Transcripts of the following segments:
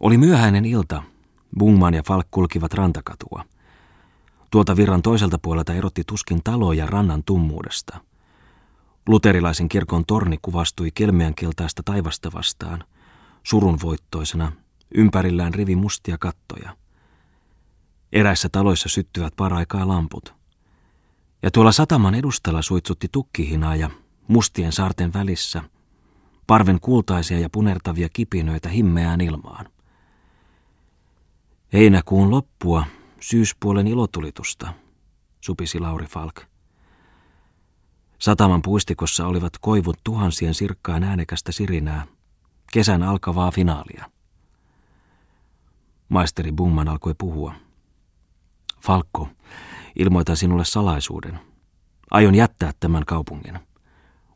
Oli myöhäinen ilta. Bungman ja Falk kulkivat rantakatua. Tuolta virran toiselta puolelta erotti tuskin taloja rannan tummuudesta. Luterilaisen kirkon torni kuvastui kelmeän keltaista taivasta vastaan, surunvoittoisena, ympärillään rivi mustia kattoja. Eräissä taloissa syttyvät paraikaa lamput. Ja tuolla sataman edustalla suitsutti tukkihinaa ja mustien saarten välissä parven kultaisia ja punertavia kipinöitä himmeään ilmaan. Heinäkuun loppua, syyspuolen ilotulitusta, supisi Lauri Falk. Sataman puistikossa olivat koivut tuhansien sirkkaan äänekästä sirinää, kesän alkavaa finaalia. Maisteri Bungman alkoi puhua. Falkko, ilmoitan sinulle salaisuuden. Aion jättää tämän kaupungin.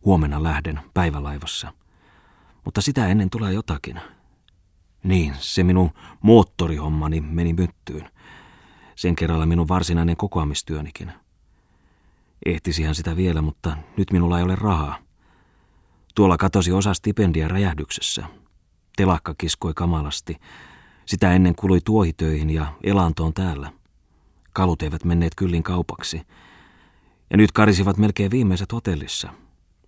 Huomenna lähden päivälaivassa. Mutta sitä ennen tulee jotakin. Niin, se minun moottorihommani meni myttyyn. Sen kerralla minun varsinainen kokoamistyönikin. Ehtisihän sitä vielä, mutta nyt minulla ei ole rahaa. Tuolla katosi osa stipendia räjähdyksessä. Telakka kiskoi kamalasti. Sitä ennen kului tuohitöihin ja elantoon täällä. Kalut eivät menneet kyllin kaupaksi. Ja nyt karisivat melkein viimeiset hotellissa.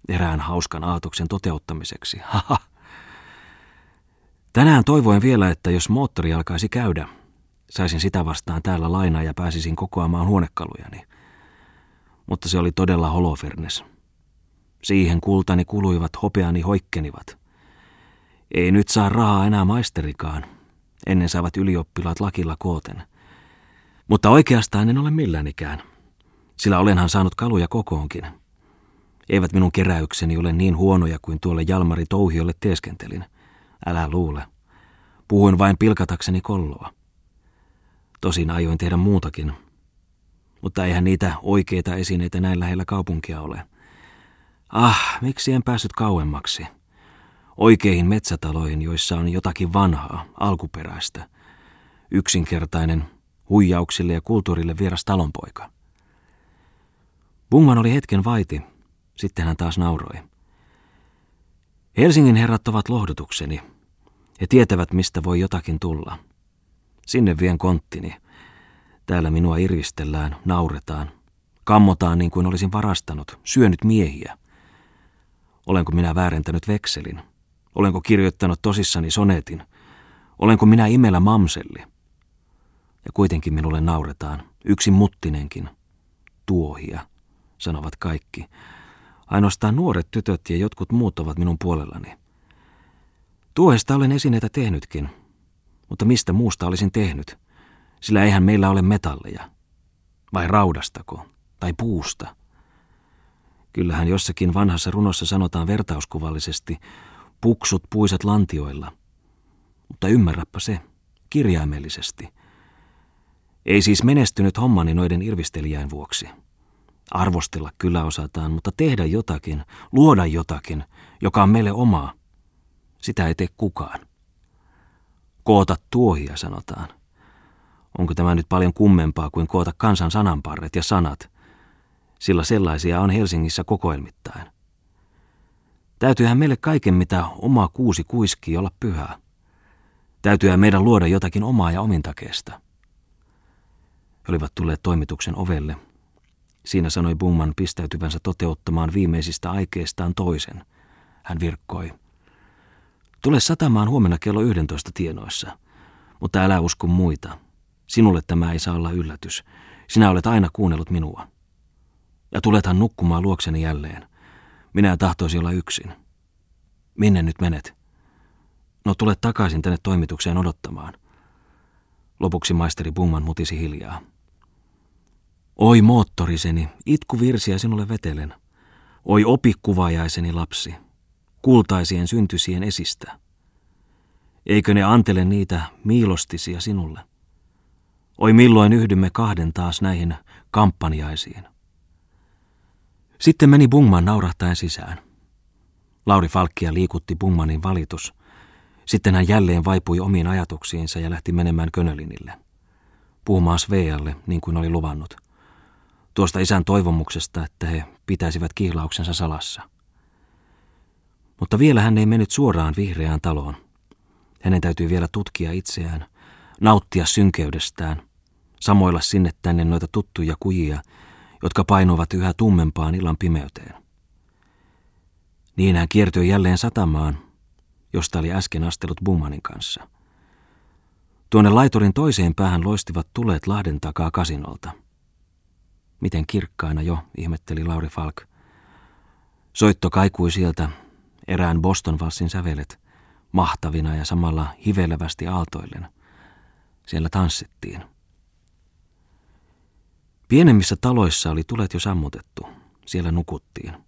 Erään hauskan aatoksen toteuttamiseksi. Haha. Tänään toivoin vielä, että jos moottori alkaisi käydä, saisin sitä vastaan täällä lainaa ja pääsisin kokoamaan huonekalujani. Mutta se oli todella holofernes. Siihen kultani kuluivat, hopeani hoikkenivat. Ei nyt saa rahaa enää maisterikaan. Ennen saavat ylioppilaat lakilla kooten. Mutta oikeastaan en ole milläänikään, sillä olenhan saanut kaluja kokoonkin. Eivät minun keräykseni ole niin huonoja kuin tuolle Jalmari Touhiolle teeskentelin. Älä luule. Puhuin vain pilkatakseni kolloa. Tosin aioin tehdä muutakin. Mutta eihän niitä oikeita esineitä näin lähellä kaupunkia ole. Ah, miksi en päässyt kauemmaksi? Oikeihin metsätaloihin, joissa on jotakin vanhaa, alkuperäistä. Yksinkertainen, huijauksille ja kulttuurille vieras talonpoika. Bungman oli hetken vaiti. Sitten hän taas nauroi. Helsingin herrat ovat lohdutukseni. He tietävät, mistä voi jotakin tulla. Sinne vien konttini. Täällä minua iristellään, nauretaan. Kammotaan niin kuin olisin varastanut, syönyt miehiä. Olenko minä väärentänyt vekselin? Olenko kirjoittanut tosissani sonetin? Olenko minä imelä mamselli? Ja kuitenkin minulle nauretaan, yksi muttinenkin. Tuohia, sanovat kaikki. Ainoastaan nuoret tytöt ja jotkut muut ovat minun puolellani. Tuohesta olen esineitä tehnytkin, mutta mistä muusta olisin tehnyt? Sillä eihän meillä ole metalleja. Vai raudastako? Tai puusta? Kyllähän jossakin vanhassa runossa sanotaan vertauskuvallisesti puksut puiset lantioilla. Mutta ymmärräpä se, kirjaimellisesti. Ei siis menestynyt hommani noiden irvistelijäin vuoksi. Arvostella kyllä osataan, mutta tehdä jotakin, luoda jotakin, joka on meille omaa. Sitä ei tee kukaan. Koota tuohia, sanotaan. Onko tämä nyt paljon kummempaa kuin koota kansan sananparret ja sanat, sillä sellaisia on Helsingissä kokoelmittain. Täytyyhän meille kaiken, mitä oma kuusi kuiskii, olla pyhää. Täytyyhän meidän luoda jotakin omaa ja omintakeesta. He olivat tulleet toimituksen ovelle. Siinä sanoi Bungman pistäytyvänsä toteuttamaan viimeisistä aikeistaan toisen. Hän virkkoi. Tule satamaan huomenna kello 11 tienoissa, mutta älä usko muita. Sinulle tämä ei saa olla yllätys. Sinä olet aina kuunnellut minua. Ja tulethan nukkumaan luokseni jälleen. Minä tahtoisin olla yksin. Minne nyt menet? No tule takaisin tänne toimitukseen odottamaan. Lopuksi maisteri Bungman mutisi hiljaa. Oi moottoriseni, itkuvirsiä sinulle vetelen. Oi opikuvaajaiseni lapsi, kultaisien syntysien esistä. Eikö ne antele niitä miilostisia sinulle? Oi milloin yhdymme kahden taas näihin kampanjaisiin. Sitten meni Bungman naurahtaen sisään. Lauri Falkia liikutti Bungmanin valitus. Sitten hän jälleen vaipui omiin ajatuksiinsa ja lähti menemään Könölinille. Puhumaan Svealle, niin kuin oli luvannut. Tuosta isän toivomuksesta, että he pitäisivät kihlauksensa salassa. Mutta vielä hän ei mennyt suoraan vihreään taloon. Hänen täytyy vielä tutkia itseään, nauttia synkeydestään, samoilla sinne tänne noita tuttuja kujia, jotka painuvat yhä tummempaan illan pimeyteen. Niin hän kiertyi jälleen satamaan, josta oli äsken astellut Bummanin kanssa. Tuonne laiturin toiseen päähän loistivat tulet lahden takaa kasinolta. Miten kirkkaina jo, ihmetteli Lauri Falk. Soitto kaikui sieltä, erään Boston-valssin sävelet, mahtavina ja samalla hivelevästi aaltoillen. Siellä tanssittiin. Pienemmissä taloissa oli tulet jo sammutettu. Siellä nukuttiin.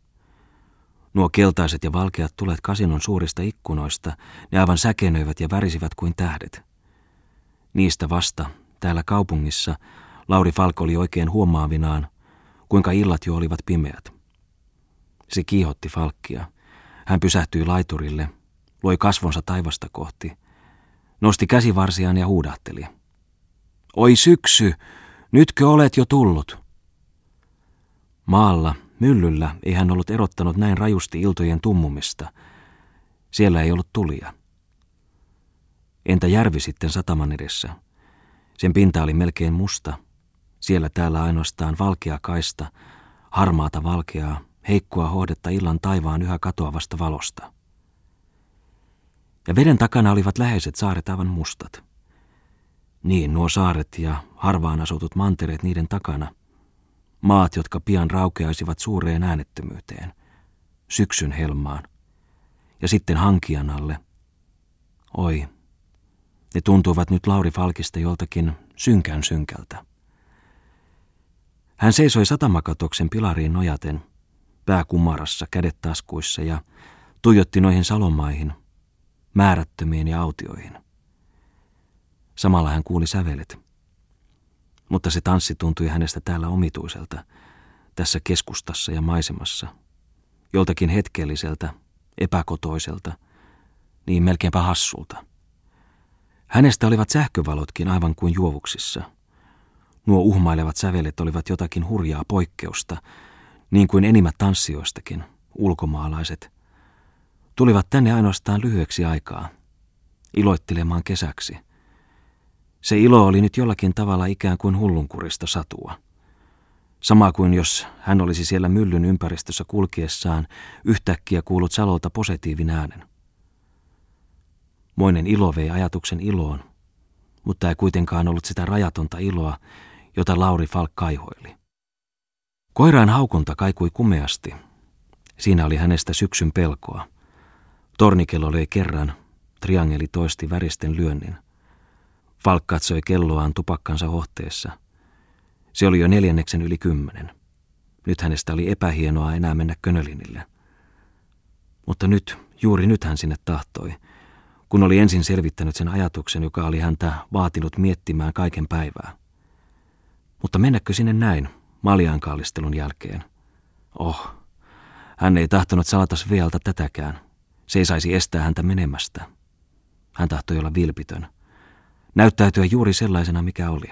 Nuo keltaiset ja valkeat tulet kasinon suurista ikkunoista, ne aivan säkenöivät ja värisivät kuin tähdet. Niistä vasta, täällä kaupungissa, Lauri Falk oli oikein huomaavinaan, kuinka illat jo olivat pimeät. Se kiihotti Falkia. Hän pysähtyi laiturille, loi kasvonsa taivasta kohti, nosti käsivarsiaan ja huudahteli. Oi syksy, nytkö olet jo tullut? Maalla, myllyllä, ei hän ollut erottanut näin rajusti iltojen tummumista. Siellä ei ollut tulia. Entä järvi sitten sataman edessä? Sen pinta oli melkein musta. Siellä täällä ainoastaan valkea kaista, harmaata valkeaa, heikkoa hohdetta illan taivaan yhä katoavasta valosta. Ja veden takana olivat läheiset saaret aivan mustat. Niin nuo saaret ja harvaan asutut mantereet niiden takana. Maat, jotka pian raukeaisivat suureen äänettömyyteen, syksyn helmaan. Ja sitten hankijan alle. Oi, ne tuntuivat nyt Lauri Falkista joltakin synkän synkältä. Hän seisoi satamakatoksen pilariin nojaten, pää kumarassa, kädet taskuissa ja tuijotti noihin salomaihin, määrättömiin ja autioihin. Samalla hän kuuli sävelet. Mutta se tanssi tuntui hänestä täällä omituiselta, tässä keskustassa ja maisemassa. Joltakin hetkelliseltä, epäkotoiselta, niin melkeinpä hassulta. Hänestä olivat sähkövalotkin aivan kuin juovuksissa. Nuo uhmailevat sävelet olivat jotakin hurjaa poikkeusta, niin kuin enimmät tanssijoistakin, ulkomaalaiset, tulivat tänne ainoastaan lyhyeksi aikaa, iloittelemaan kesäksi. Se ilo oli nyt jollakin tavalla ikään kuin hullunkurista satua. Sama kuin jos hän olisi siellä myllyn ympäristössä kulkiessaan yhtäkkiä kuullut salolta positiivin äänen. Moinen ilo vei ajatuksen iloon, mutta ei kuitenkaan ollut sitä rajatonta iloa, jota Lauri Falk kaihoili. Koiraan haukunta kaikui kumeasti. Siinä oli hänestä syksyn pelkoa. Tornikello löi kerran, triangeli toisti väristen lyönnin. Falk katsoi kelloaan tupakkansa hohteessa. Se oli jo 10:4. Nyt hänestä oli epähienoa enää mennä Könölinille. Mutta nyt, juuri nyt hän sinne tahtoi, kun oli ensin selvittänyt sen ajatuksen, joka oli häntä vaatinut miettimään kaiken päivää. Mutta mennäkö sinne näin, maljaankallistelun jälkeen? Oh, hän ei tahtonut salata Svealta tätäkään. Se ei saisi estää häntä menemästä. Hän tahtoi olla vilpitön. Näyttäytyä juuri sellaisena, mikä oli.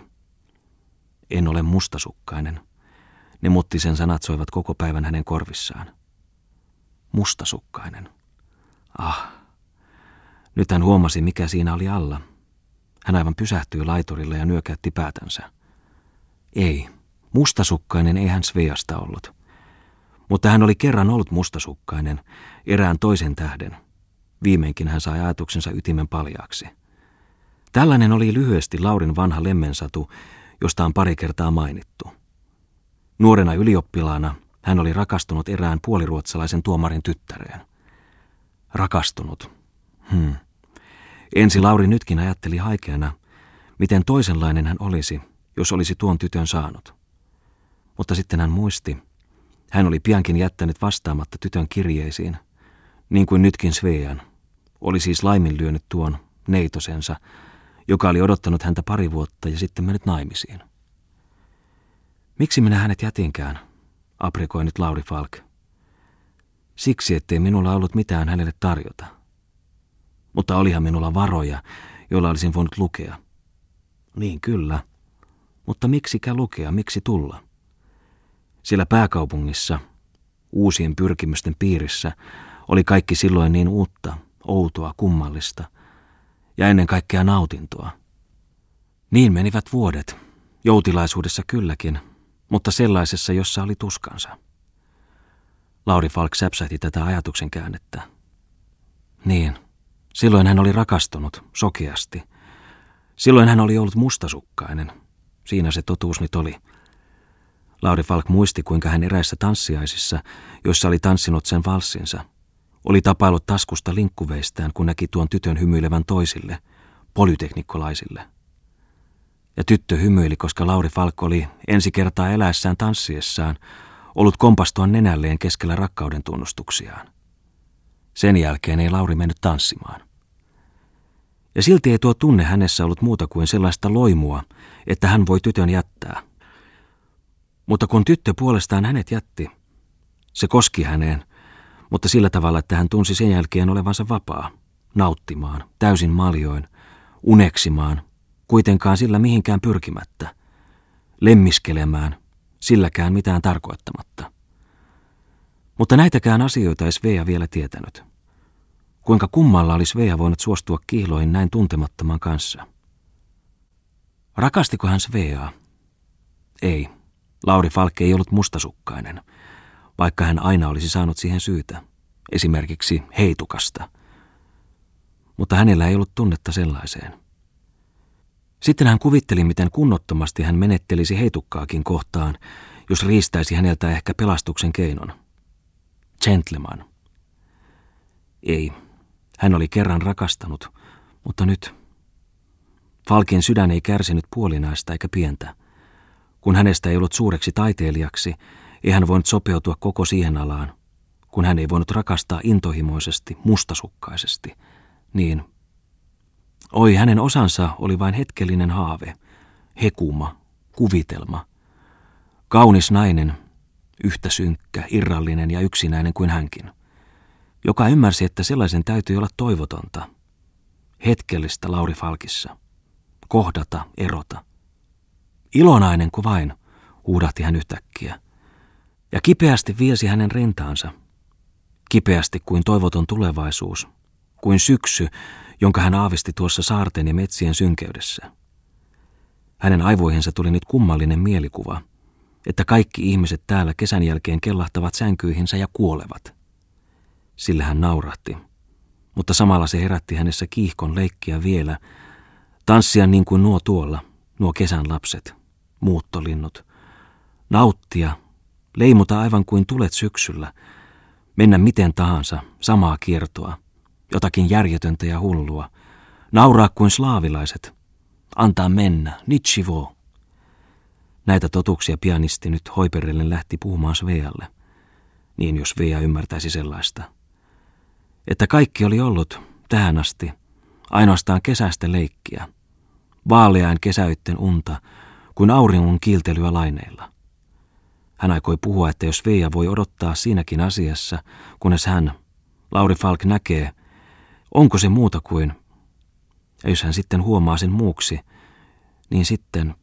En ole mustasukkainen. Ne Muttisen sanat soivat koko päivän hänen korvissaan. Mustasukkainen. Ah. Nyt hän huomasi, mikä siinä oli alla. Hän aivan pysähtyi laiturilla ja nyökäytti päätänsä. Ei, mustasukkainen ei hän Sveasta ollut. Mutta hän oli kerran ollut mustasukkainen, erään toisen tähden. Viimeinkin hän sai ajatuksensa ytimen paljaaksi. Tällainen oli lyhyesti Laurin vanha lemmensatu, josta on pari kertaa mainittu. Nuorena ylioppilaana hän oli rakastunut erään puoliruotsalaisen tuomarin tyttäreen. Rakastunut. Ensi Lauri nytkin ajatteli haikeana, miten toisenlainen hän olisi, jos olisi tuon tytön saanut. Mutta sitten hän muisti, hän oli piankin jättänyt vastaamatta tytön kirjeisiin, niin kuin nytkin Svean. Oli siis laiminlyönyt tuon neitosensa, joka oli odottanut häntä pari vuotta ja sitten mennyt naimisiin. Miksi minä hänet jätinkään, aprikoi nyt Lauri Falk. Siksi, ettei minulla ollut mitään hänelle tarjota. Mutta olihan minulla varoja, joilla olisin voinut lukea. Niin kyllä, mutta miksikä lukea, miksi tulla? Siellä pääkaupungissa, uusien pyrkimysten piirissä, oli kaikki silloin niin uutta, outoa, kummallista. ja ennen kaikkea nautintoa. Niin menivät vuodet, joutilaisuudessa kylläkin, mutta sellaisessa, jossa oli tuskansa. Lauri Falk säpsähti tätä ajatuksen käännettä. Niin, silloin hän oli rakastunut, sokeasti. Silloin hän oli ollut mustasukkainen. Siinä se totuus nyt oli. Lauri Falk muisti, kuinka hän eräissä tanssiaisissa, joissa oli tanssinut sen valssinsa, oli tapaillut taskusta linkkuveistään, kun näki tuon tytön hymyilevän toisille, polyteknikkolaisille. Ja tyttö hymyili, koska Lauri Falk oli ensi kertaa eläessään tanssiessaan ollut kompastua nenälleen keskellä rakkauden tunnustuksiaan. Sen jälkeen ei Lauri mennyt tanssimaan. Ja silti ei tuo tunne hänessä ollut muuta kuin sellaista loimua, että hän voi tytön jättää. Mutta kun tyttö puolestaan hänet jätti, se koski häneen, mutta sillä tavalla, että hän tunsi sen jälkeen olevansa vapaa, nauttimaan, täysin maljoin, uneksimaan, kuitenkaan sillä mihinkään pyrkimättä, lemmiskelemään, silläkään mitään tarkoittamatta. Mutta näitäkään asioita ei Svea vielä tietänyt. Kuinka kummalla olisi Svea voinut suostua kihloihin näin tuntemattoman kanssa? Rakastiko hän Sveaa? Ei. Lauri Falk ei ollut mustasukkainen, vaikka hän aina olisi saanut siihen syytä, esimerkiksi heitukasta. Mutta hänellä ei ollut tunnetta sellaiseen. Sitten hän kuvitteli, miten kunnottomasti hän menettelisi heitukkaakin kohtaan, jos riistäisi häneltä ehkä pelastuksen keinon. Gentleman. Ei, hän oli kerran rakastanut, mutta nyt. Falkin sydän ei kärsinyt puolinaista eikä pientä. Kun hänestä ei ollut suureksi taiteilijaksi, ei hän voinut sopeutua koko siihen alaan. Kun hän ei voinut rakastaa intohimoisesti, mustasukkaisesti, niin. Oi, hänen osansa oli vain hetkellinen haave, hekuma, kuvitelma. Kaunis nainen, yhtä synkkä, irrallinen ja yksinäinen kuin hänkin, joka ymmärsi, että sellaisen täytyy olla toivotonta, hetkellistä Lauri Falkissa, kohdata, erota. Ilonainen kuin vain, huudahti hän yhtäkkiä, ja kipeästi viesi hänen rintaansa, kipeästi kuin toivoton tulevaisuus, kuin syksy, jonka hän aavisti tuossa saarten ja metsien synkeydessä. Hänen aivoihinsa tuli nyt kummallinen mielikuva, että kaikki ihmiset täällä kesän jälkeen kellahtavat sänkyihinsä ja kuolevat. Sillä hän naurahti, mutta samalla se herätti hänessä kiihkon leikkiä vielä, tanssia niin kuin nuo tuolla, nuo kesän lapset, muuttolinnut, nauttia, leimuta aivan kuin tulet syksyllä, mennä miten tahansa, samaa kiertoa, jotakin järjetöntä ja hullua, nauraa kuin slaavilaiset, antaa mennä, nitsivoo. Näitä totuuksia pianisti nyt hoiperellen lähti puhumaan Svealle, niin jos Svea ymmärtäisi sellaista, että kaikki oli ollut tähän asti ainoastaan kesäistä leikkiä, vaaleain kesäytten unta, kuin auringon kiiltelyä laineilla. Hän aikoi puhua, että jos Svea voi odottaa siinäkin asiassa, kunnes hän, Lauri Falk, näkee, onko se muuta kuin, ja jos hän sitten huomaa sen muuksi, niin sitten.